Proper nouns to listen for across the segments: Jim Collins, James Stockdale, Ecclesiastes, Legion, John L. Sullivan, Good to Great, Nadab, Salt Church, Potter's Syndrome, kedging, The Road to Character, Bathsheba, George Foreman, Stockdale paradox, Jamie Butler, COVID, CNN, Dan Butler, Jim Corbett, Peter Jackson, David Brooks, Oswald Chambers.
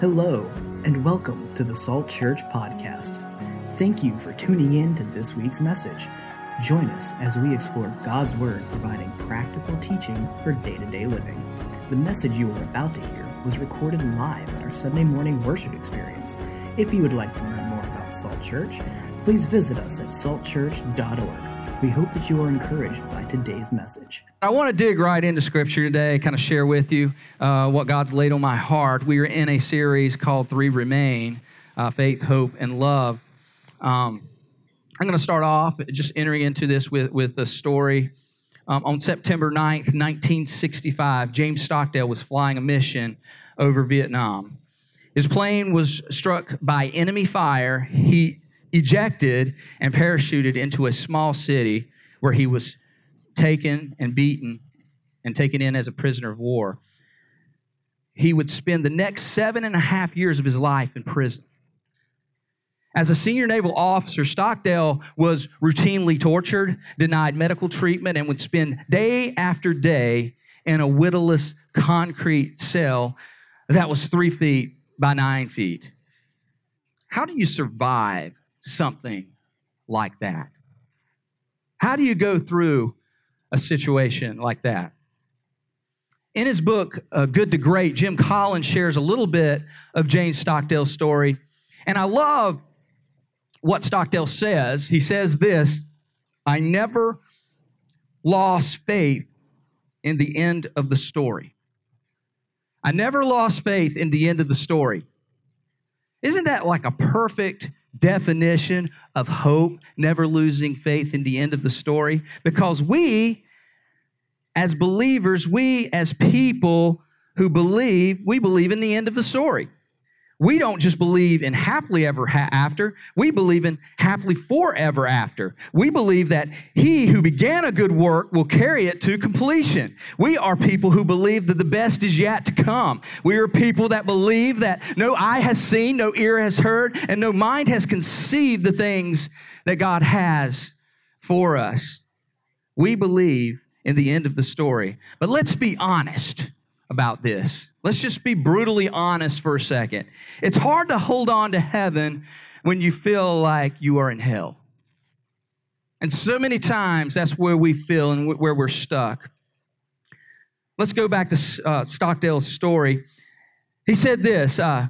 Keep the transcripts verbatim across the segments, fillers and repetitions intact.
Hello, and welcome to the Salt Church podcast. Thank you for tuning in to this week's message. Join us as we explore God's Word providing practical teaching for day-to-day living. The message you are about to hear was recorded live at our Sunday morning worship experience. If you would like to learn more about Salt Church, please visit us at salt church dot org. We hope that you are encouraged by today's message. I want to dig right into Scripture today, kind of share with you uh, what God's laid on my heart. We are in a series called Three Remain, uh, Faith, Hope, and Love. Um, I'm going to start off just entering into this with, with a story. Um, on September ninth, nineteen sixty-five, James Stockdale was flying a mission over Vietnam. His plane was struck by enemy fire. He ejected and parachuted into a small city where he was taken and beaten and taken in as a prisoner of war. He would spend the next seven and a half years of his life in prison. As a senior naval officer, Stockdale was routinely tortured, denied medical treatment, and would spend day after day in a widowless concrete cell that was three feet by nine feet. How do you survive something like that? How do you go through a situation like that? In his book, uh, Good to Great, Jim Collins shares a little bit of James Stockdale's story. And I love what Stockdale says. He says this, "I never lost faith in the end of the story." I never lost faith in the end of the story. Isn't that like a perfect definition of hope, never losing faith in the end of the story? Because we, as believers, we as people who believe, we believe in the end of the story. We don't just believe in happily ever ha- after. We believe in happily forever after. We believe that he who began a good work will carry it to completion. We are people who believe that the best is yet to come. We are people that believe that no eye has seen, no ear has heard, and no mind has conceived the things that God has for us. We believe in the end of the story. But let's be honest about this. Let's just be brutally honest for a second. It's hard to hold on to heaven when you feel like you are in hell. And so many times that's where we feel and where we're stuck. Let's go back to uh, Stockdale's story. He said this, uh,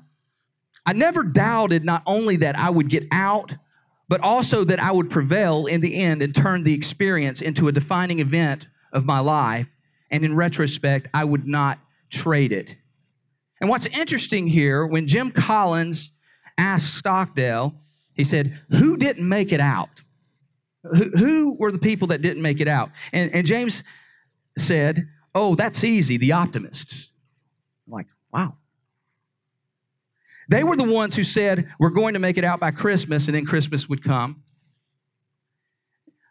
"I never doubted not only that I would get out, but also that I would prevail in the end and turn the experience into a defining event of my life. And in retrospect, I would not trade it." And what's interesting here, when Jim Collins asked Stockdale, he said, who didn't make it out? Who, who were the people that didn't make it out? And, and James said, oh, that's easy, the optimists. I'm like, wow. They were the ones who said, we're going to make it out by Christmas, and then Christmas would come.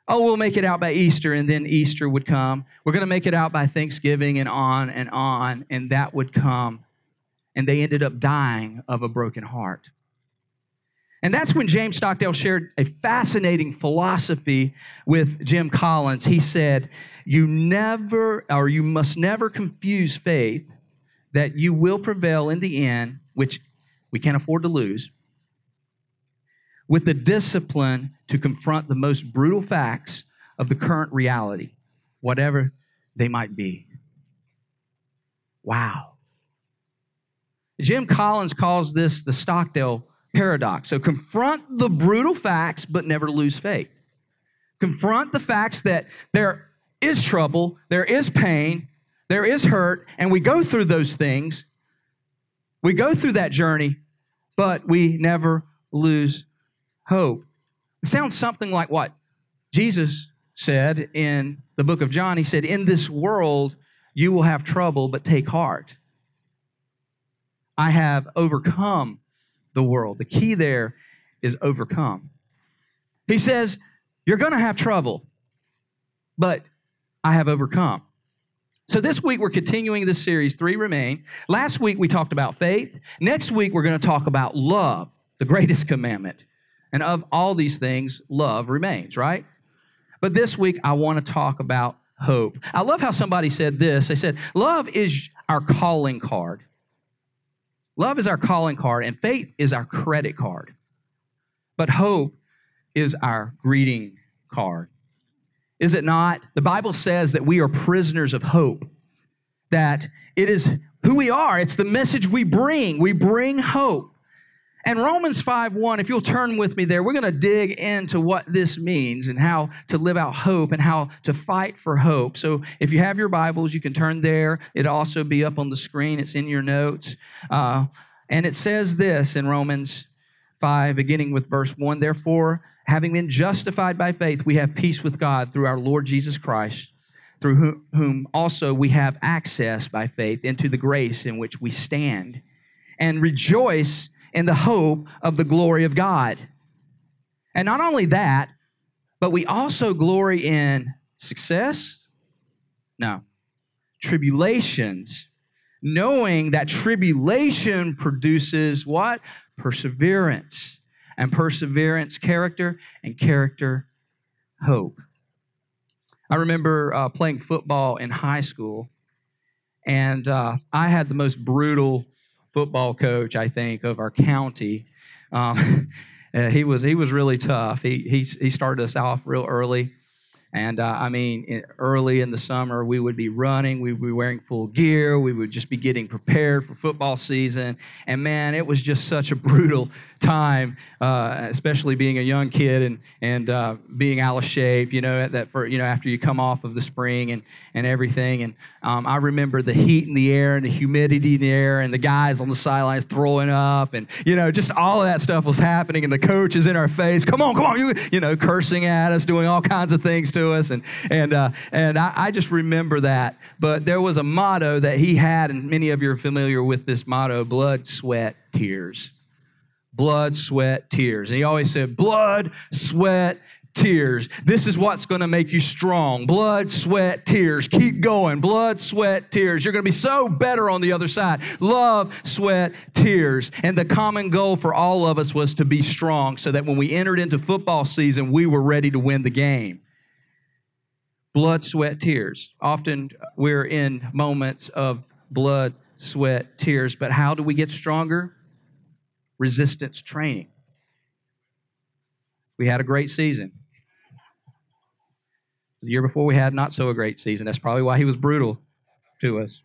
Oh, we'll make it out by Easter, and then Easter would come. We're going to make it out by Thanksgiving, and on and on, and that would come. And they ended up dying of a broken heart. And that's when James Stockdale shared a fascinating philosophy with Jim Collins. He said, you never, or you must never confuse faith that you will prevail in the end, which we can't afford to lose, with the discipline to confront the most brutal facts of the current reality, whatever they might be. Wow. Jim Collins calls this the Stockdale paradox. So confront the brutal facts, but never lose faith. Confront the facts that there is trouble, there is pain, there is hurt, and we go through those things. We go through that journey, but we never lose faith. Hope. It sounds something like what Jesus said in the book of John. He said, in this world, you will have trouble, but take heart. I have overcome the world. The key there is overcome. He says, you're going to have trouble, but I have overcome. So this week, we're continuing this series, Three Remain. Last week, we talked about faith. Next week, we're going to talk about love, the greatest commandment. And of all these things, love remains, right? But this week, I want to talk about hope. I love how somebody said this. They said, love is our calling card. Love is our calling card, and faith is our credit card. But hope is our greeting card. Is it not? The Bible says that we are prisoners of hope, that it is who we are. It's the message we bring. We bring hope. And Romans five one, if you'll turn with me there, we're going to dig into what this means and how to live out hope and how to fight for hope. So if you have your Bibles, you can turn there. It'll also be up on the screen. It's in your notes. Uh, and it says this in Romans five, beginning with verse one, "Therefore, having been justified by faith, we have peace with God through our Lord Jesus Christ, through whom also we have access by faith into the grace in which we stand and rejoice in the hope of the glory of God." And not only that, but we also glory in success? No. Tribulations, knowing that tribulation produces what? Perseverance. And perseverance, character, and character, hope. I remember uh, playing football in high school, and uh, I had the most brutal football coach, I think, of our county. Um, he was he was really tough. He he he started us off real early, and uh, I mean, in, early in the summer, we would be running, we would be wearing full gear, we would just be getting prepared for football season. And man, it was just such a brutal time, uh, especially being a young kid and and uh, being out of shape, you know, at that for you know after you come off of the spring and and everything. And um, I remember the heat in the air and the humidity in the air and the guys on the sidelines throwing up, and you know, just all of that stuff was happening, and the coach is in our face, come on, come on, you you know, cursing at us, doing all kinds of things to. us and and uh, and I, I just remember that. But there was a motto that he had, and many of you are familiar with this motto: blood, sweat, tears. Blood, sweat, tears. And he always said, blood, sweat, tears. This is what's going to make you strong. Blood, sweat, tears. Keep going. Blood, sweat, tears. You're going to be so better on the other side. Love, sweat, tears. And the common goal for all of us was to be strong, so that when we entered into football season, we were ready to win the game. Blood, sweat, tears. Often we're in moments of blood, sweat, tears. But how do we get stronger? Resistance training. We had a great season. The year before, we had not so a great season. That's probably why he was brutal to us.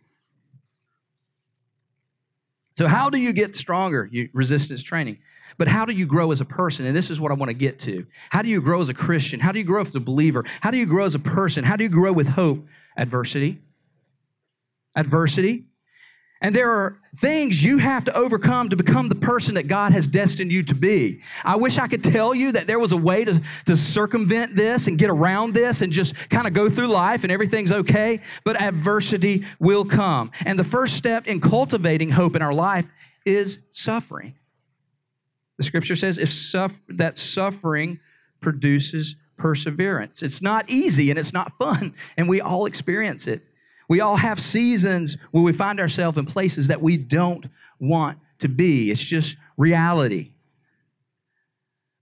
So how do you get stronger? You, resistance training. But how do you grow as a person? And this is what I want to get to. How do you grow as a Christian? How do you grow as a believer? How do you grow as a person? How do you grow with hope? Adversity. Adversity. And there are things you have to overcome to become the person that God has destined you to be. I wish I could tell you that there was a way to, to circumvent this and get around this and just kind of go through life and everything's okay, but adversity will come. And the first step in cultivating hope in our life is suffering. The scripture says if suffer, that suffering produces perseverance. It's not easy and it's not fun, and we all experience it. We all have seasons where we find ourselves in places that we don't want to be. It's just reality.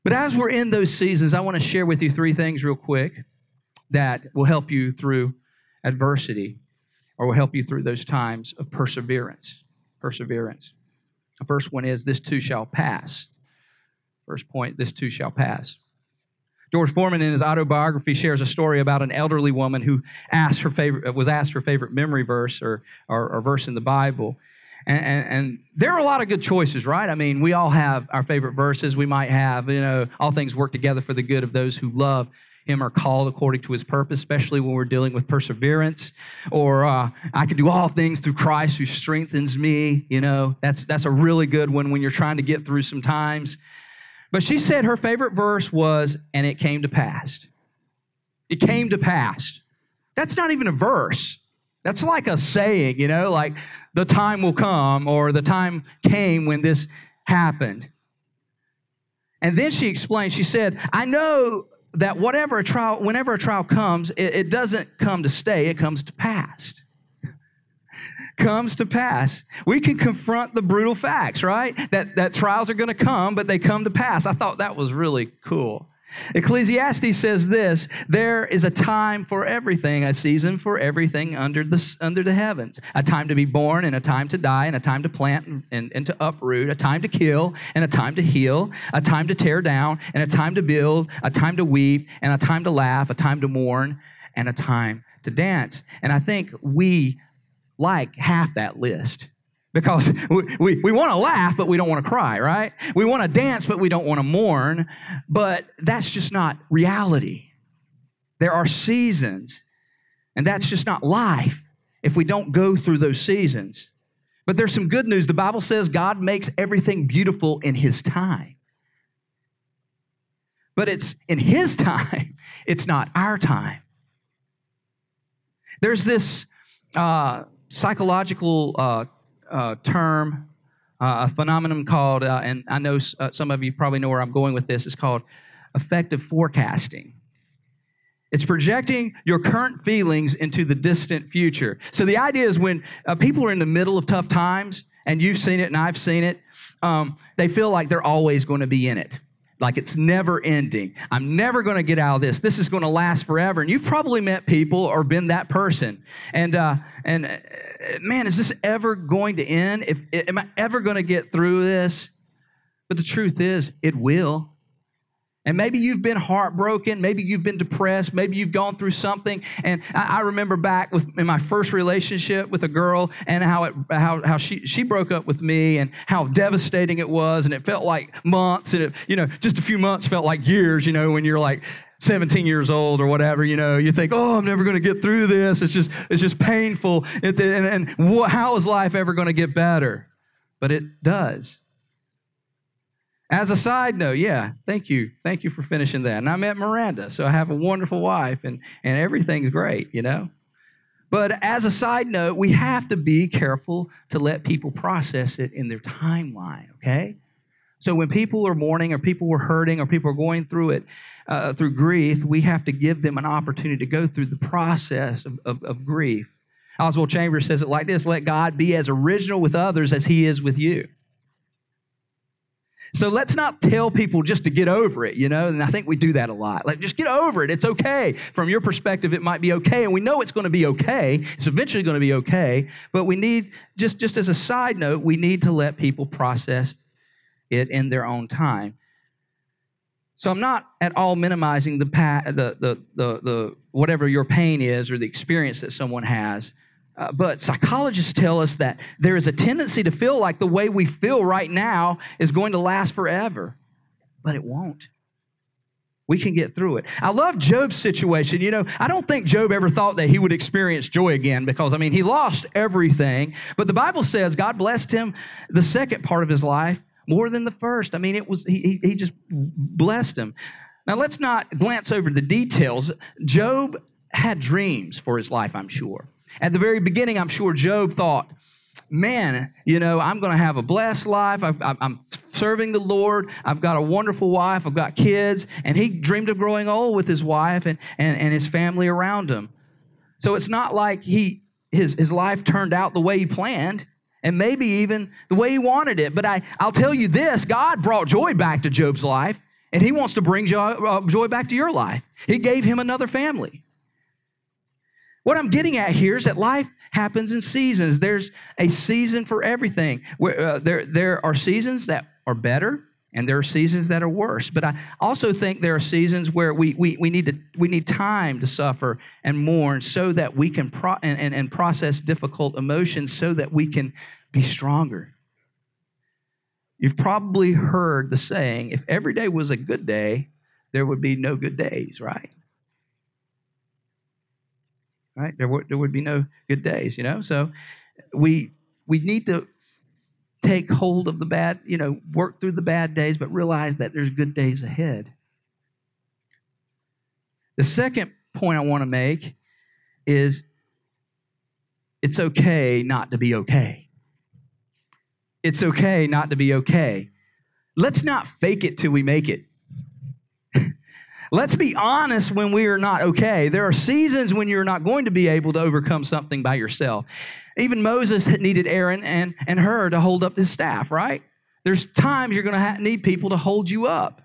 But as we're in those seasons, I want to share with you three things real quick that will help you through adversity, or will help you through those times of perseverance. Perseverance. The first one is, this too shall pass. First point, this too shall pass. George Foreman, in his autobiography, shares a story about an elderly woman who asked her favorite, was asked her favorite memory verse or, or, or verse in the Bible. And, and, and there are a lot of good choices, right? I mean, we all have our favorite verses. We might have, you know, all things work together for the good of those who love Him are called according to His purpose, especially when we're dealing with perseverance. Or uh, I can do all things through Christ who strengthens me. You know, that's that's a really good one when you're trying to get through some times. But she said her favorite verse was, and it came to pass. It came to pass. That's not even a verse. That's like a saying, you know, like the time will come, or the time came when this happened. And then she explained, she said, I know that whatever a trial, whenever a trial comes, it, it doesn't come to stay, it comes to pass. comes to pass. We can confront the brutal facts, right? That, that trials are going to come, but they come to pass. I thought that was really cool. Ecclesiastes says this, there is a time for everything, a season for everything under the, under the heavens, a time to be born and a time to die and a time to plant and, and, and to uproot, a time to kill and a time to heal, a time to tear down and a time to build, a time to weep and a time to laugh, a time to mourn and a time to dance. And I think we like half that list. Because we, we, we want to laugh, but we don't want to cry, right? We want to dance, but we don't want to mourn. But that's just not reality. There are seasons, and that's just not life if we don't go through those seasons. But there's some good news. The Bible says God makes everything beautiful in His time. But it's in His time. It's not our time. There's this uh, psychological uh Uh, term, uh, a phenomenon called, uh, and I know s- uh, some of you probably know where I'm going with this, it's called effective forecasting. It's projecting your current feelings into the distant future. So the idea is when uh, people are in the middle of tough times, and you've seen it and I've seen it, um, they feel like they're always going to be in it. Like it's never ending. I'm never going to get out of this. This is going to last forever. And you've probably met people or been that person. And uh, and uh, man, is this ever going to end? If am I ever going to get through this? But the truth is, it will. And maybe you've been heartbroken. Maybe you've been depressed. Maybe you've gone through something. And I, I remember back with in my first relationship with a girl, and how it how how she she broke up with me, and how devastating it was. And it felt like months, and it you know just a few months felt like years. You know, when you're like seventeen years old or whatever, you know, you think, oh, I'm never going to get through this. It's just it's just painful. It, and and wh- how is life ever going to get better? But it does. As a side note, yeah, thank you. Thank you for finishing that. And I met Miranda, so I have a wonderful wife, and, and everything's great, you know. But as a side note, we have to be careful to let people process it in their timeline, okay? So when people are mourning or people are hurting or people are going through it, uh, through grief, we have to give them an opportunity to go through the process of, of, of grief. Oswald Chambers says it like this, let God be as original with others as He is with you. So let's not tell people just to get over it, you know, and I think we do that a lot. Like, just get over it. It's okay. From your perspective, it might be okay, and we know it's going to be okay. It's eventually going to be okay, but we need, just, just as a side note, we need to let people process it in their own time. So I'm not at all minimizing the pa- the, the, the, the whatever your pain is or the experience that someone has, Uh, but psychologists tell us that there is a tendency to feel like the way we feel right now is going to last forever, but it won't. We can get through it. I love Job's situation. You know, I don't think Job ever thought that he would experience joy again because, I mean, he lost everything. But the Bible says God blessed him the second part of his life more than the first. I mean, it was he, he just blessed him. Now, let's not glance over the details. Job had dreams for his life, I'm sure. At the very beginning, I'm sure Job thought, man, you know, I'm going to have a blessed life. I've, I'm serving the Lord. I've got a wonderful wife. I've got kids. And he dreamed of growing old with his wife and, and, and his family around him. So it's not like he his, his life turned out the way he planned and maybe even the way he wanted it. But I, I'll tell you this, God brought joy back to Job's life, and He wants to bring joy, uh, joy back to your life. He gave him another family. What I'm getting at here is that life happens in seasons. There's a season for everything. Where, uh, there, there are seasons that are better, and there are seasons that are worse. But I also think there are seasons where we we, we need to we need time to suffer and mourn, so that we can pro- and, and, and process difficult emotions, so that we can be stronger. You've probably heard the saying: "If every day was a good day, there would be no good days." Right? Right? There would there would be no good days, you know? So we we need to take hold of the bad, you know, work through the bad days, but realize that there's good days ahead. The second point I want to make is it's okay not to be okay. It's okay not to be okay. Let's not fake it till we make it. Let's be honest when we are not okay. There are seasons when you're not going to be able to overcome something by yourself. Even Moses needed Aaron and, and Hur to hold up his staff, right? There's times you're going to ha- need people to hold you up.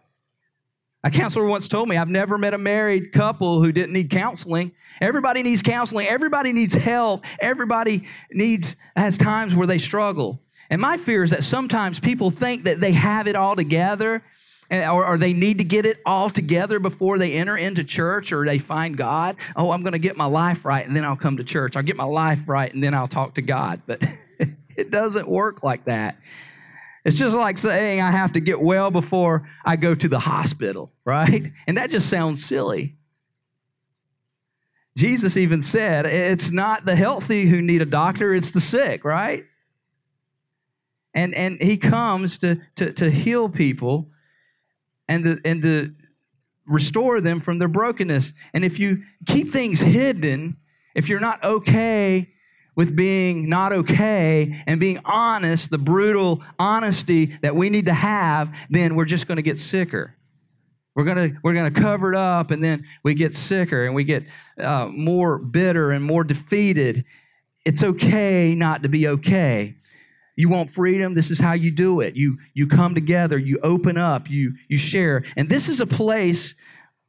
A counselor once told me, I've never met a married couple who didn't need counseling. Everybody needs counseling. Everybody needs help. Everybody needs has times where they struggle. And my fear is that sometimes people think that they have it all together or, or they need to get it all together before they enter into church or they find God. Oh, I'm going to get my life right, and then I'll come to church. I'll get my life right, and then I'll talk to God. But it doesn't work like that. It's just like saying I have to get well before I go to the hospital, right? And that just sounds silly. Jesus even said, it's not the healthy who need a doctor, it's the sick, right? And and he comes to, to, to heal people and to, and to restore them from their brokenness. And if you keep things hidden, if you're not okay with being not okay and being honest, the brutal honesty that we need to have, then we're just going to get sicker. We're going to we're going to cover it up, and then we get sicker and we get uh, more bitter and more defeated. It's okay not to be okay. You want freedom? This is how you do it. You you come together. You open up. You you share. And this is a place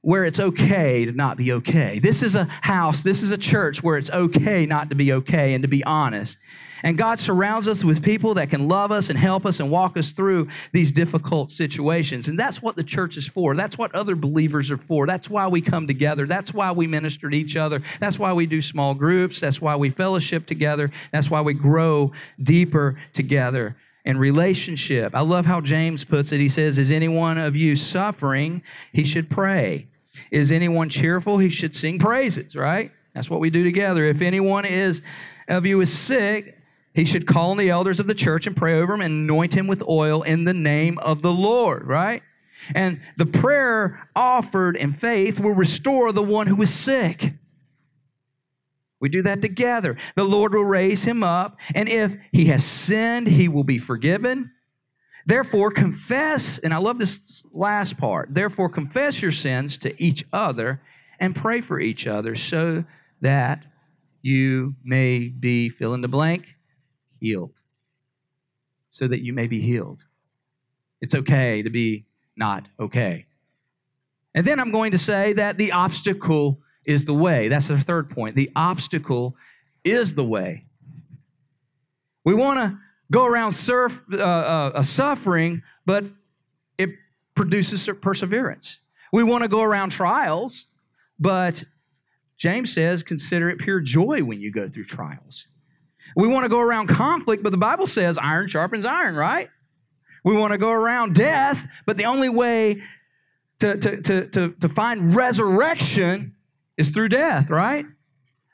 where it's okay to not be okay. This is a house, this is a church where it's okay not to be okay and to be honest. And God surrounds us with people that can love us and help us and walk us through these difficult situations. And that's what the church is for. That's what other believers are for. That's why we come together. That's why we minister to each other. That's why we do small groups. That's why we fellowship together. That's why we grow deeper together. And relationship. I love how James puts it. He says, is any one of you suffering? He should pray. Is anyone cheerful? He should sing praises, right? That's what we do together. If anyone is of you is sick, he should call on the elders of the church and pray over him and anoint him with oil in the name of the Lord, right? And the prayer offered in faith will restore the one who is sick. We do that together. The Lord will raise him up, and if he has sinned, he will be forgiven. Therefore, confess, and I love this last part, therefore confess your sins to each other and pray for each other so that you may be, fill in the blank, healed. So that you may be healed. It's okay to be not okay. And then I'm going to say that the obstacle is the way. That's the third point. The obstacle is the way. We want to go around surf, uh, uh, suffering, but it produces perseverance. We want to go around trials, but James says, consider it pure joy when you go through trials. We want to go around conflict, but the Bible says iron sharpens iron, right? We want to go around death, but the only way to, to, to, to, to find resurrection is through death, right?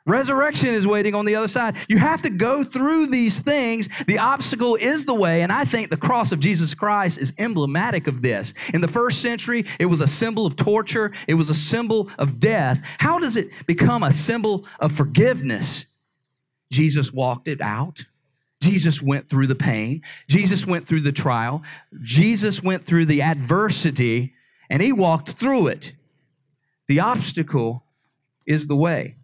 Resurrection is waiting on the other side. You have to go through these things. The obstacle is the way, and I think the cross of Jesus Christ is emblematic of this. In the first century, it was a symbol of torture. It was a symbol of death. How does it become a symbol of forgiveness? Jesus walked it out. Jesus went through the pain. Jesus went through the trial. Jesus went through the adversity, and he walked through it. The obstacle is the way.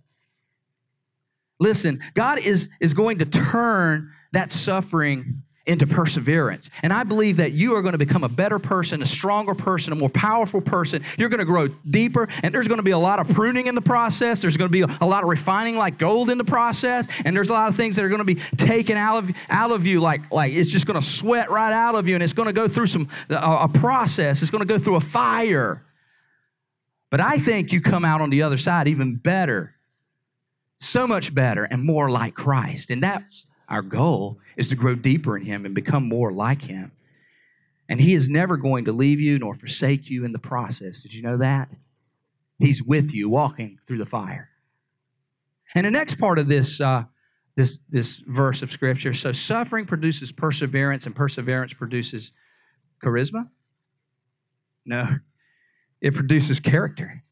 Listen, God is, is going to turn that suffering into perseverance. And I believe that you are going to become a better person, a stronger person, a more powerful person. You're going to grow deeper, and there's going to be a lot of pruning in the process. There's going to be a lot of refining like gold in the process, and there's a lot of things that are going to be taken out of, out of you, like, like it's just going to sweat right out of you, and it's going to go through some a, a process. It's going to go through a fire. But I think you come out on the other side even better, so much better and more like Christ. And that's our goal, is to grow deeper in him and become more like him. And he is never going to leave you nor forsake you in the process. Did you know that? He's with you walking through the fire. And the next part of this, uh, this, this verse of Scripture, so suffering produces perseverance, and perseverance produces charisma? No. It produces character.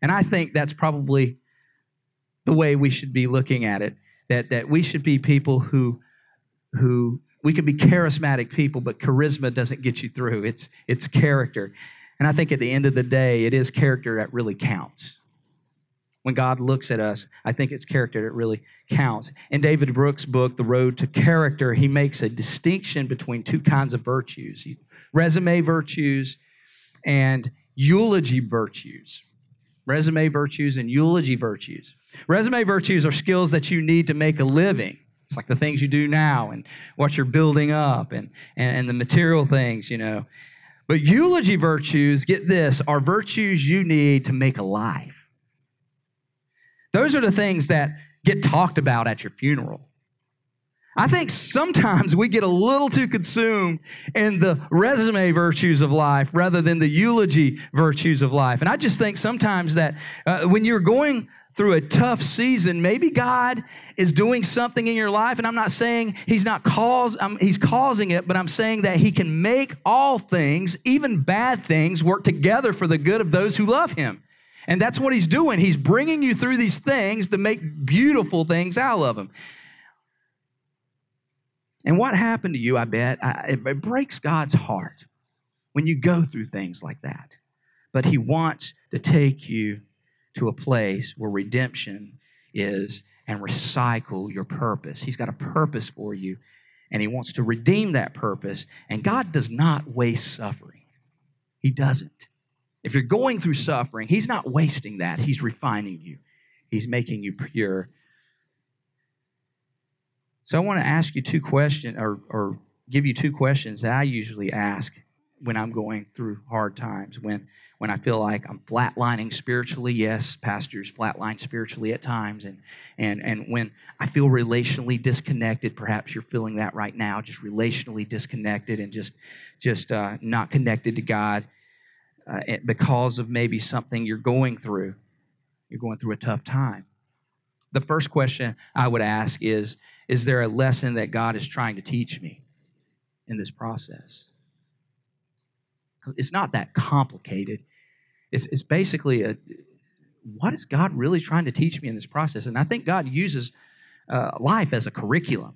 And I think that's probably the way we should be looking at it, that, that we should be people who, who we can be charismatic people, but charisma doesn't get you through. It's, it's character. And I think at the end of the day, it is character that really counts. When God looks at us, I think it's character that really counts. In David Brooks' book, The Road to Character, he makes a distinction between two kinds of virtues, resume virtues and eulogy virtues. Resume virtues and eulogy virtues. Resume virtues are skills that you need to make a living. It's like the things you do now and what you're building up and, and, and the material things, you know. But eulogy virtues, get this, are virtues you need to make alive. Those are the things that get talked about at your funeral. I think sometimes we get a little too consumed in the resume virtues of life rather than the eulogy virtues of life. And I just think sometimes that uh, when you're going through a tough season, maybe God is doing something in your life, and I'm not saying he's not cause, um, he's causing it, but I'm saying that he can make all things, even bad things, work together for the good of those who love him. And that's what he's doing. He's bringing you through these things to make beautiful things out of them. And what happened to you, I bet, I, it, it breaks God's heart when you go through things like that. But he wants to take you to a place where redemption is and recycle your purpose. He's got a purpose for you, and he wants to redeem that purpose. And God does not waste suffering. He doesn't. If you're going through suffering, he's not wasting that. He's refining you. He's making you pure. So I want to ask you two questions, or, or give you two questions that I usually ask when I'm going through hard times, when, when I feel like I'm flatlining spiritually. Yes, pastors flatline spiritually at times. And, and, and when I feel relationally disconnected, perhaps you're feeling that right now, just relationally disconnected and just, just uh, not connected to God uh, because of maybe something you're going through. You're going through a tough time. The first question I would ask is, is there a lesson that God is trying to teach me in this process? It's not that complicated. It's, it's basically, a, what is God really trying to teach me in this process? And I think God uses uh, life as a curriculum.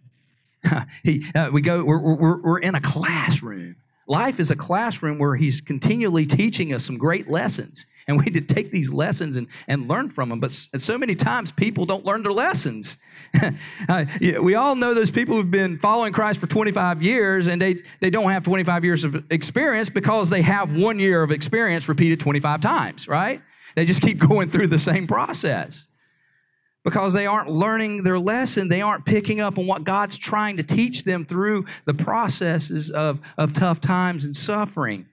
he, uh, we go, we're, we're, we're in a classroom. Life is a classroom where he's continually teaching us some great lessons. And we need to take these lessons and, and learn from them. But so many times, people don't learn their lessons. uh, we all know those people who've been following Christ for twenty-five years, and they, they don't have twenty-five years of experience because they have one year of experience repeated twenty-five times, right? They just keep going through the same process because they aren't learning their lesson. They aren't picking up on what God's trying to teach them through the processes of, of tough times and suffering.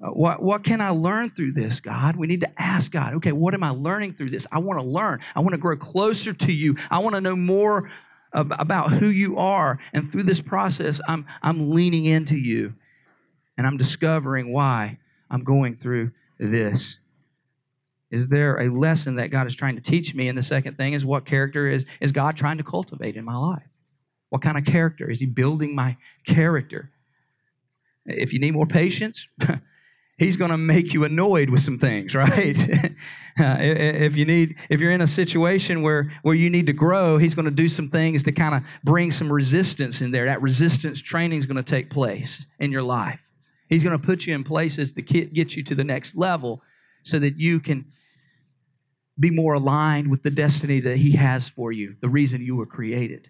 Uh, what, what can I learn through this, God? We need to ask God, okay, what am I learning through this? I want to learn. I want to grow closer to you. I want to know more ab- about who you are. And through this process, I'm, I'm leaning into you, and I'm discovering why I'm going through this. Is there a lesson that God is trying to teach me? And the second thing is, what character is, is God trying to cultivate in my life? What kind of character? Is he building my character? If you need more patience... He's going to make you annoyed with some things, right? uh, if you need, if you're in a situation where, where you need to grow, he's going to do some things to kind of bring some resistance in there. That resistance training is going to take place in your life. He's going to put you in places to get you to the next level so that you can be more aligned with the destiny that he has for you, the reason you were created.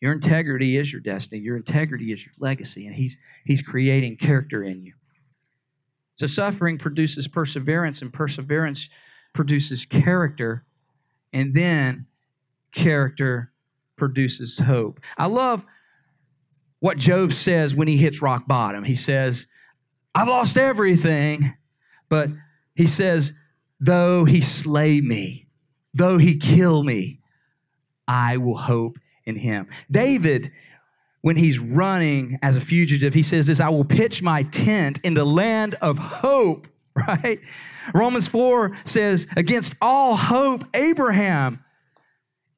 Your integrity is your destiny. Your integrity is your legacy, and he's, he's creating character in you. So suffering produces perseverance, and perseverance produces character, and then character produces hope. I love what Job says when he hits rock bottom. He says, I've lost everything, but he says, though he slay me, though he kill me, I will hope in him. David, when he's running as a fugitive, he says this, I will pitch my tent in the land of hope, right? Romans four says, against all hope, Abraham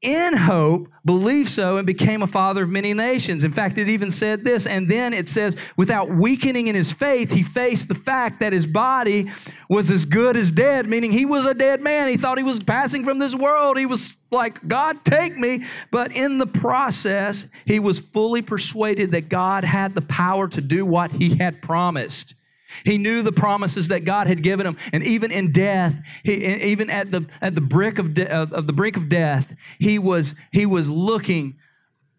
in hope believed so and became a father of many nations. In fact, it even said this, and then it says, without weakening in his faith, he faced the fact that his body was as good as dead, meaning he was a dead man. He thought he was passing from this world. He was like, God, take me. But in the process, he was fully persuaded that God had the power to do what he had promised. He knew the promises that God had given him, and even in death, he, even at the at the brink of de- of the brink of death, he was he was looking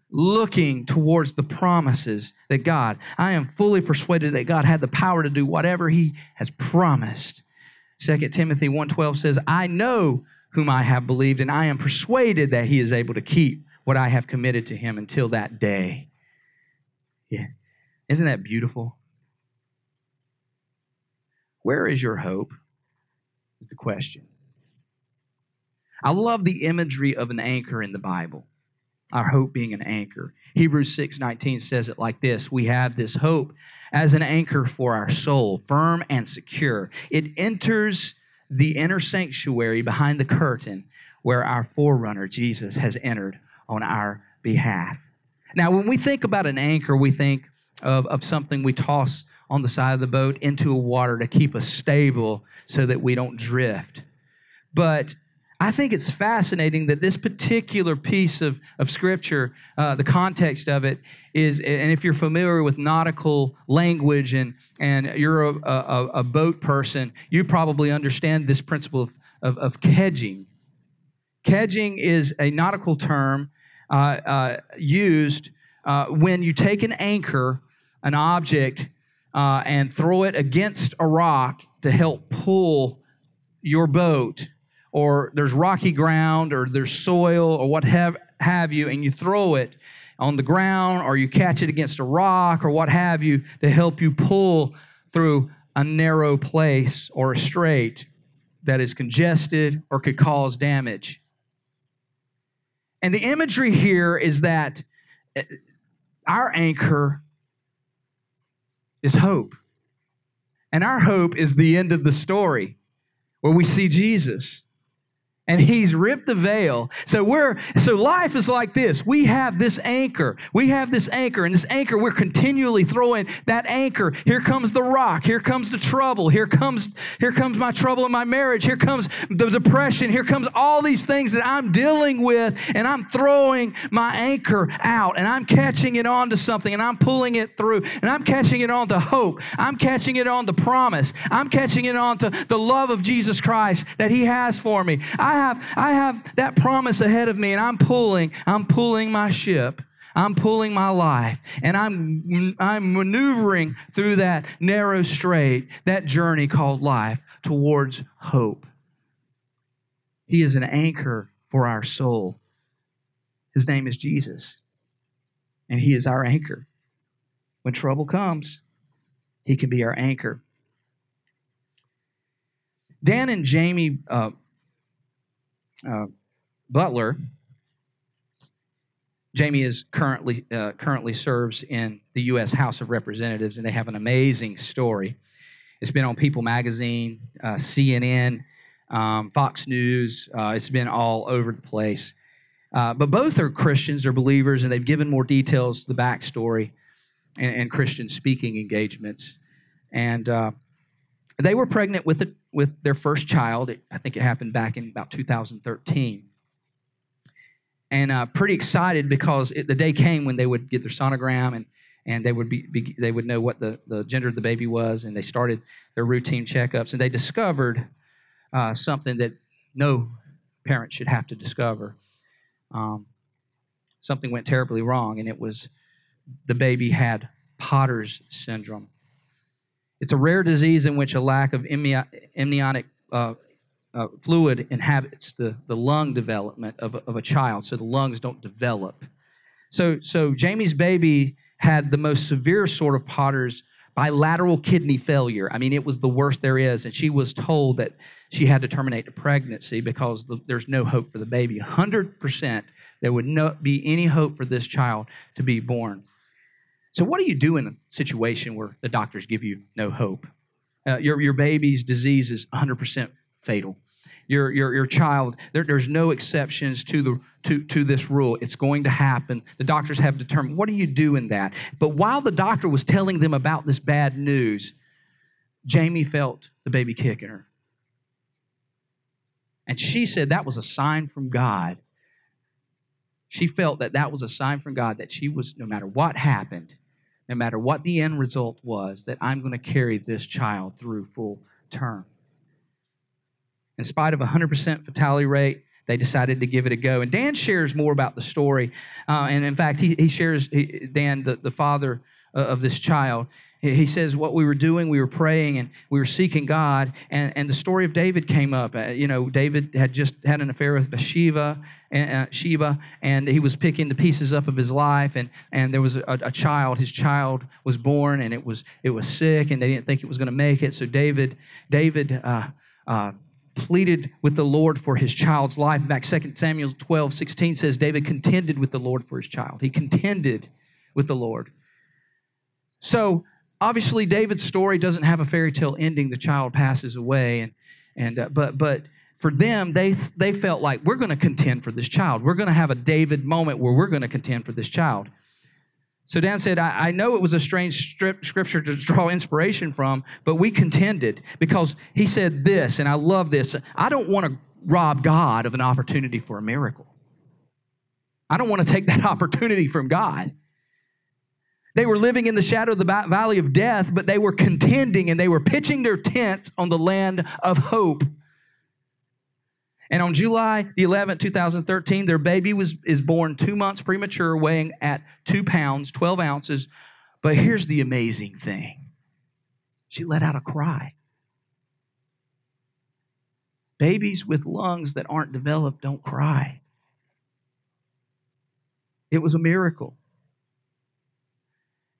looking towards the promises that God, I am fully persuaded that God had the power to do whatever he has promised. Second Timothy one twelve says, I know whom I have believed, and I am persuaded that he is able to keep what I have committed to him until that day. Yeah. Isn't that beautiful? Where is your hope? Is the question. I love the imagery of an anchor in the Bible. Our hope being an anchor. Hebrews six nineteen says it like this. We have this hope as an anchor for our soul, firm and secure. It enters the inner sanctuary behind the curtain where our forerunner, Jesus, has entered on our behalf. Now, when we think about an anchor, we think of, of something we toss on the side of the boat into a water to keep us stable so that we don't drift. But I think it's fascinating that this particular piece of, of Scripture, uh, the context of it is, and if you're familiar with nautical language and, and you're a, a, a boat person, you probably understand this principle of, of, of kedging. Kedging is a nautical term uh, uh, used uh, when you take an anchor, an object, uh, and throw it against a rock to help pull your boat, or there's rocky ground, or there's soil, or what have, have you, and you throw it on the ground, or you catch it against a rock, or what have you, to help you pull through a narrow place or a strait that is congested or could cause damage. And the imagery here is that our anchor is hope. And our hope is the end of the story, where we see Jesus. And he's ripped the veil. So we're so life is like this. We have this anchor. We have this anchor. And this anchor, we're continually throwing that anchor. Here comes the rock. Here comes the trouble. Here comes, here comes my trouble in my marriage. Here comes the depression. Here comes all these things that I'm dealing with. And I'm throwing my anchor out. And I'm catching it onto something. And I'm pulling it through. And I'm catching it onto hope. I'm catching it onto promise. I'm catching it onto the love of Jesus Christ that he has for me. I I have, I have that promise ahead of me, and I'm pulling, I'm pulling my ship, I'm pulling my life, and I'm, I'm maneuvering through that narrow strait, that journey called life, towards hope. He is an anchor for our soul. His name is Jesus, and he is our anchor. When trouble comes, he can be our anchor. Dan and Jamie uh, Uh, Butler, Jamie is currently uh, currently serves in the U S House of Representatives, and they have an amazing story. It's been on People Magazine, uh, C N N, um, Fox News. Uh, it's been all over the place. Uh, but both are Christians, they're believers, and they've given more details to the backstory and, and Christian speaking engagements. And uh, they were pregnant with a with their first child. It, I think it happened back in about two thousand thirteen. And uh, pretty excited because it, the day came when they would get their sonogram and, and they would be, be they would know what the, the gender of the baby was, and they started their routine checkups, and they discovered uh, something that no parent should have to discover. Um, something went terribly wrong, and it was the baby had Potter's Syndrome. It's a rare disease in which a lack of amniotic uh, uh, fluid inhibits the, the lung development of a, of a child, so the lungs don't develop. So, so Jamie's baby had the most severe sort of Potter's bilateral kidney failure. I mean, it was the worst there is, and she was told that she had to terminate the pregnancy because the, there's no hope for the baby. one hundred percent there would not be any hope for this child to be born. So what do you do in a situation where the doctors give you no hope? Uh, your, your baby's disease is one hundred percent fatal. Your, your, your child, there, there's no exceptions to, the, to, to this rule. It's going to happen. The doctors have determined. What do you do in that? But while the doctor was telling them about this bad news, Jamie felt the baby kicking her. And she said that was a sign from God. She felt that that was a sign from God that she was, no matter what happened, no matter what the end result was, that I'm going to carry this child through full term. In spite of a one hundred percent fatality rate, they decided to give it a go. And Dan shares more about the story. Uh, and in fact, he, he shares, he, Dan, the, the father of this child, he says, what we were doing, we were praying and we were seeking God. And, and the story of David came up. Uh, you know, David had just had an affair with Bathsheba, and, uh, Sheba, and he was picking the pieces up of his life. And, and there was a, a child. His child was born, and it was it was sick, and they didn't think it was going to make it. So David David uh, uh, pleaded with the Lord for his child's life. In fact, Second Samuel twelve sixteen says David contended with the Lord for his child. He contended with the Lord. So obviously, David's story doesn't have a fairy tale ending. The child passes away, and and uh, but but for them, they they felt like we're going to contend for this child. We're going to have a David moment where we're going to contend for this child. So Dan said, I, I know it was a strange strip, scripture to draw inspiration from, but we contended because he said this, and I love this. I don't want to rob God of an opportunity for a miracle. I don't want to take that opportunity from God. They were living in the shadow of the valley of death, but they were contending and they were pitching their tents on the land of hope. And on July the eleventh, two thousand thirteen, their baby was is born two months premature, weighing at two pounds, twelve ounces. But here's the amazing thing. She let out a cry. Babies with lungs that aren't developed don't cry. It was a miracle.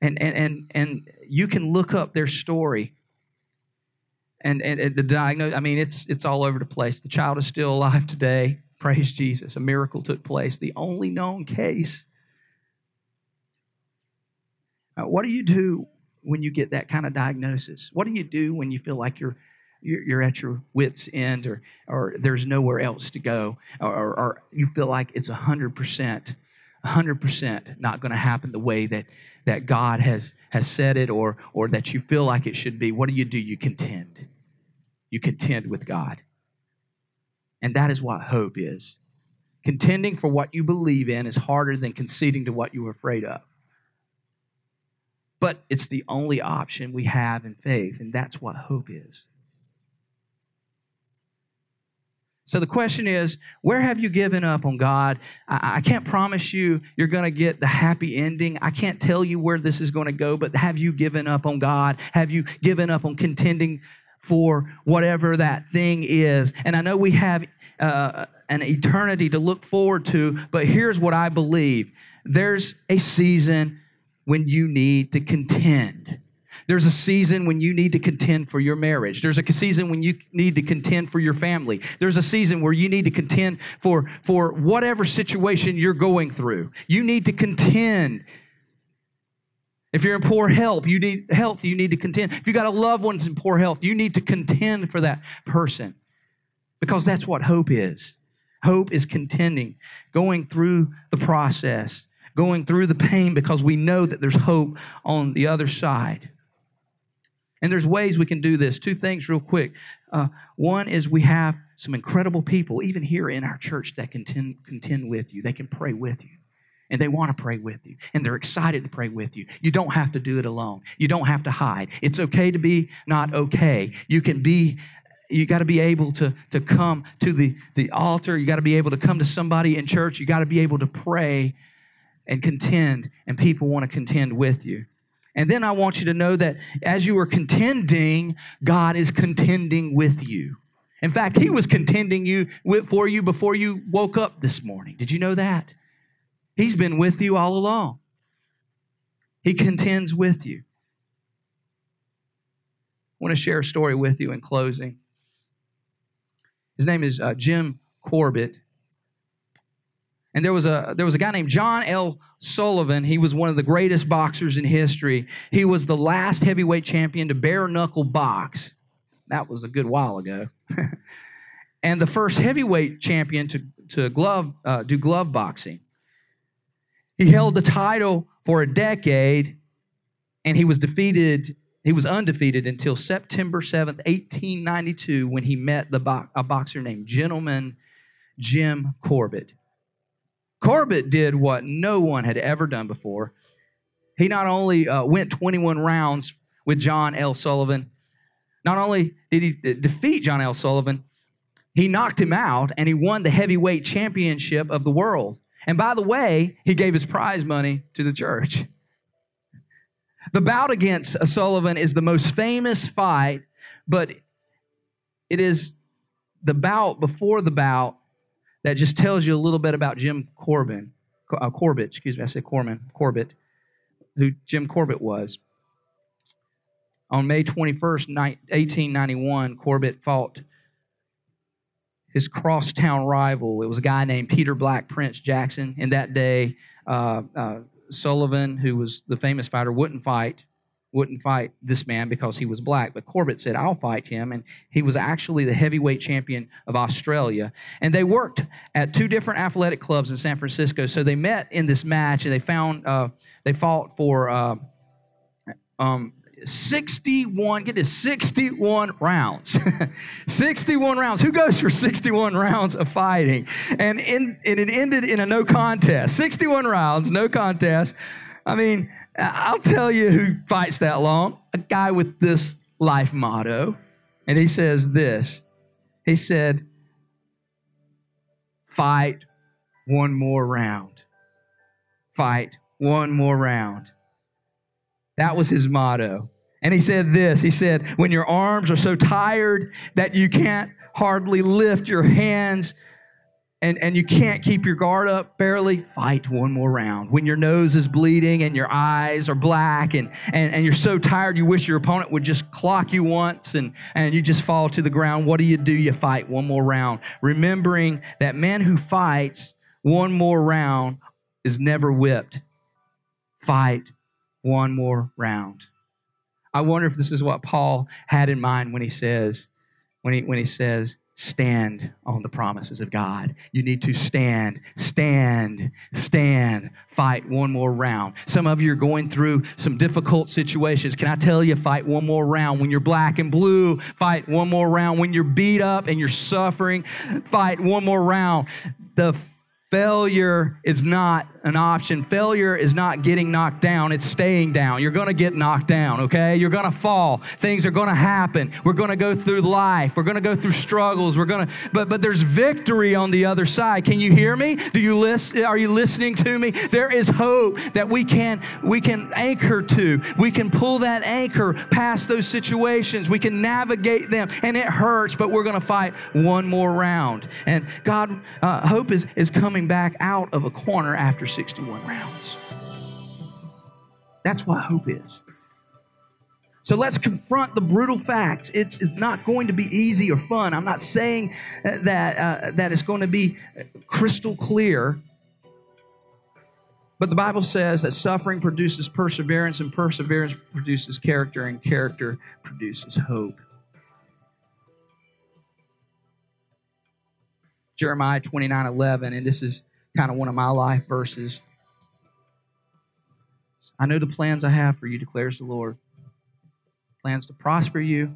And and and and you can look up their story. And, and and the diagnosis, I mean, it's it's all over the place. The child is still alive today. Praise Jesus. A miracle took place. The only known case. Uh, what do you do when you get that kind of diagnosis? What do you do when you feel like you're you're, you're at your wit's end, or or there's nowhere else to go, or, or, or you feel like it's one hundred percent? one hundred percent not going to happen the way that, that God has, has said it, or, or that you feel like it should be. What do you do? You contend. You contend with God. And that is what hope is. Contending for what you believe in is harder than conceding to what you were afraid of. But it's the only option we have in faith, and that's what hope is. So the question is, where have you given up on God? I, I can't promise you you're going to get the happy ending. I can't tell you where this is going to go, but have you given up on God? Have you given up on contending for whatever that thing is? And I know we have uh, an eternity to look forward to, but here's what I believe. There's a season when you need to contend. There's a season when you need to contend for your marriage. There's a season when you need to contend for your family. There's a season where you need to contend for, for whatever situation you're going through. You need to contend. If you're in poor health, you need health, you need to contend. If you got a loved one's in poor health, you need to contend for that person, because that's what hope is. Hope is contending, going through the process, going through the pain, because we know that there's hope on the other side. And there's ways we can do this. Two things real quick. Uh, one is we have some incredible people, even here in our church, that contend, contend with you. They can pray with you. And they want to pray with you. And they're excited to pray with you. You don't have to do it alone. You don't have to hide. It's okay to be not okay. You can be, you got to be able to, to come to the, the altar. You got to be able to come to somebody in church. You got to be able to pray and contend. And people want to contend with you. And then I want you to know that as you are contending, God is contending with you. In fact, He was contending you with, for you before you woke up this morning. Did you know that? He's been with you all along. He contends with you. I want to share a story with you in closing. His name is uh, Jim Corbett. And there was a there was a guy named John L. Sullivan. He was one of the greatest boxers in history. He was the last heavyweight champion to bare-knuckle box. That was a good while ago. And the first heavyweight champion to, to glove uh, do glove boxing. He held the title for a decade, and he was defeated. He was undefeated until September seventh, eighteen ninety-two, when he met the bo- a boxer named Gentleman Jim Corbett. Corbett did what no one had ever done before. He not only uh, went twenty-one rounds with John L. Sullivan, not only did he defeat John L. Sullivan, He knocked him out, and he won the heavyweight championship of the world. And by the way, he gave his prize money to the church. The bout against Sullivan is the most famous fight, but it is the bout before the bout that just tells you a little bit about Jim Corbett. Uh, Corbett, excuse me, I said Corman, Corbett, who Jim Corbett was. On May twenty-first, eighteen ninety-one, Corbett fought his crosstown rival. It was a guy named Peter Black Prince Jackson. And that day, uh, uh, Sullivan, who was the famous fighter, wouldn't fight, wouldn't fight this man because he was black. But Corbett said, "I'll fight him." And he was actually the heavyweight champion of Australia. And they worked at two different athletic clubs in San Francisco. So they met in this match, and they found uh, they fought for uh, um, sixty-one. Get this, sixty-one rounds. sixty-one rounds. Who goes for sixty-one rounds of fighting? And in and it ended in a no contest. sixty-one rounds, no contest. I mean, I'll tell you who fights that long. A guy with this life motto. And he says this. He said, "Fight one more round. Fight one more round." That was his motto. And he said this. He said, "When your arms are so tired that you can't hardly lift your hands, And, and you can't keep your guard up barely, fight one more round. When your nose is bleeding and your eyes are black and, and, and you're so tired you wish your opponent would just clock you once and, and you just fall to the ground, what do you do? You fight one more round." Remembering that man who fights one more round is never whipped. Fight one more round. I wonder if this is what Paul had in mind when he says, when he, when he says, "Stand on the promises of God." You need to stand, stand, stand, fight one more round. Some of you are going through some difficult situations. Can I tell you, fight one more round. When you're black and blue, fight one more round. When you're beat up and you're suffering, fight one more round. The failure is not an option. Failure is not getting knocked down. It's staying down. You're going to get knocked down, okay? You're going to fall. Things are going to happen. We're going to go through life. We're going to go through struggles. We're going to, but but there's victory on the other side. Can you hear me? Do you listen? Are you listening to me? There is hope that we can, we can anchor to. We can pull that anchor past those situations. We can navigate them, and it hurts, but we're going to fight one more round. And God, uh, hope is, is coming back out of a corner after sixty-one rounds. That's what hope is. So let's confront the brutal facts. It's, it's not going to be easy or fun. I'm not saying that, uh, that it's going to be crystal clear. But the Bible says that suffering produces perseverance, and perseverance produces character, and character produces hope. Jeremiah twenty-nine eleven, and this is kind of one of my life verses. "I know the plans I have for you, declares the Lord. Plans to prosper you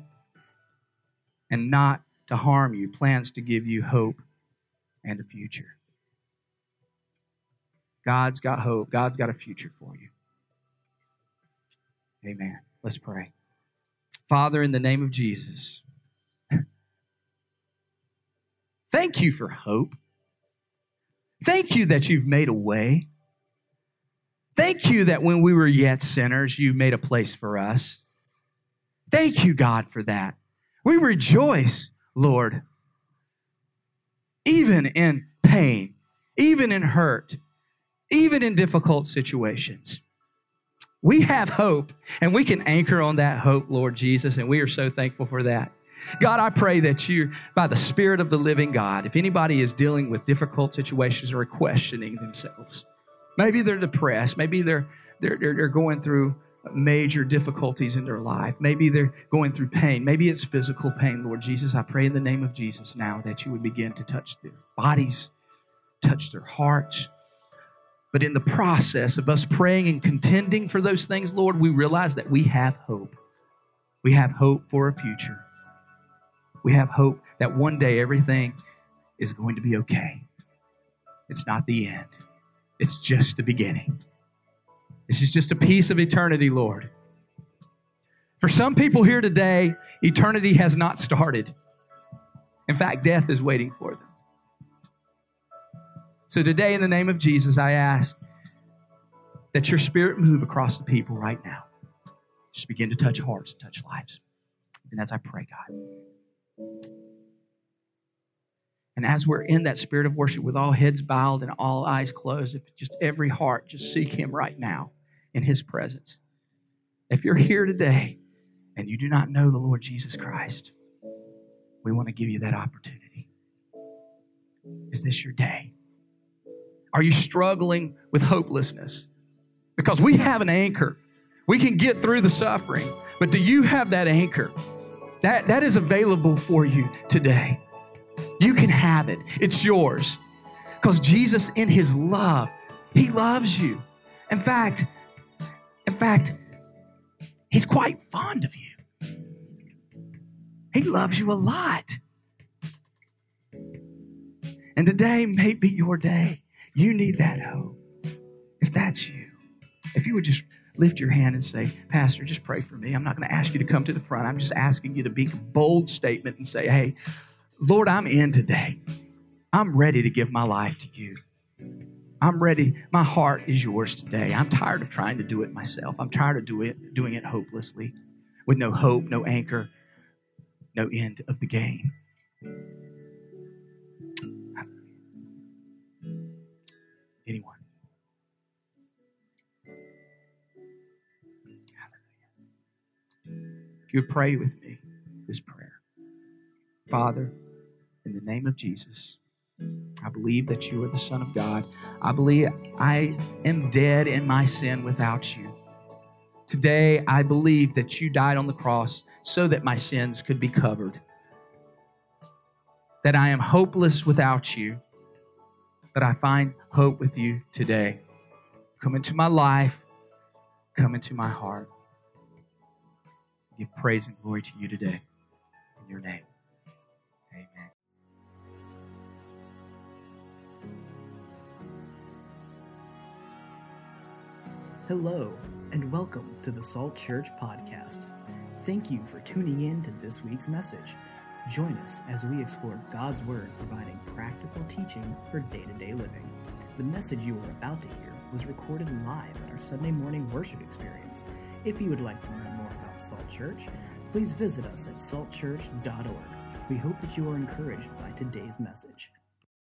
and not to harm you. Plans to give you hope and a future." God's got hope. God's got a future for you. Amen. Let's pray. Father, in the name of Jesus, thank you for hope. Thank you that you've made a way. Thank you that when we were yet sinners, you made a place for us. Thank you, God, for that. We rejoice, Lord, even in pain, even in hurt, even in difficult situations. We have hope, and we can anchor on that hope, Lord Jesus, and we are so thankful for that. God, I pray that you, by the Spirit of the living God, if anybody is dealing with difficult situations or questioning themselves, maybe they're depressed, maybe they're, they're, they're going through major difficulties in their life, maybe they're going through pain, maybe it's physical pain, Lord Jesus, I pray in the name of Jesus now that you would begin to touch their bodies, touch their hearts. But in the process of us praying and contending for those things, Lord, we realize that we have hope. We have hope for a future. We have hope that one day everything is going to be okay. It's not the end. It's just the beginning. This is just a piece of eternity, Lord. For some people here today, eternity has not started. In fact, death is waiting for them. So today, in the name of Jesus, I ask that your Spirit move across the people right now. Just begin to touch hearts and touch lives. And as I pray, God. And as we're in that spirit of worship with all heads bowed and all eyes closed, if just every heart, just seek Him right now in His presence. If you're here today and you do not know the Lord Jesus Christ, we want to give you that opportunity. Is this your day? Are you struggling with hopelessness? Because we have an anchor. We can get through the suffering. But do you have that anchor? That, that is available for you today. You can have it. It's yours. Because Jesus, in His love, He loves you. In fact, in fact, He's quite fond of you. He loves you a lot. And today may be your day. You need that hope. If that's you, if you would just lift your hand and say, Pastor, just pray for me. I'm not going to ask you to come to the front. I'm just asking you to make a bold statement and say, hey, Lord, I'm in today. I'm ready to give my life to you. I'm ready. My heart is yours today. I'm tired of trying to do it myself. I'm tired of do it, doing it hopelessly, with no hope, no anchor, no end of the game. Anyone? If you would pray with me this prayer. Father, in the name of Jesus, I believe that you are the Son of God. I believe I am dead in my sin without you. Today, I believe that you died on the cross so that my sins could be covered. That I am hopeless without you. That I find hope with you today. Come into my life. Come into my heart. Give praise and glory to you today. In your name. Amen. Hello, and welcome to the Salt Church Podcast. Thank you for tuning in to this week's message. Join us as we explore God's Word, providing practical teaching for day-to-day living. The message you are about to hear was recorded live at our Sunday morning worship experience. If you would like to learn more about Salt Church, please visit us at salt church dot org. We hope that you are encouraged by today's message.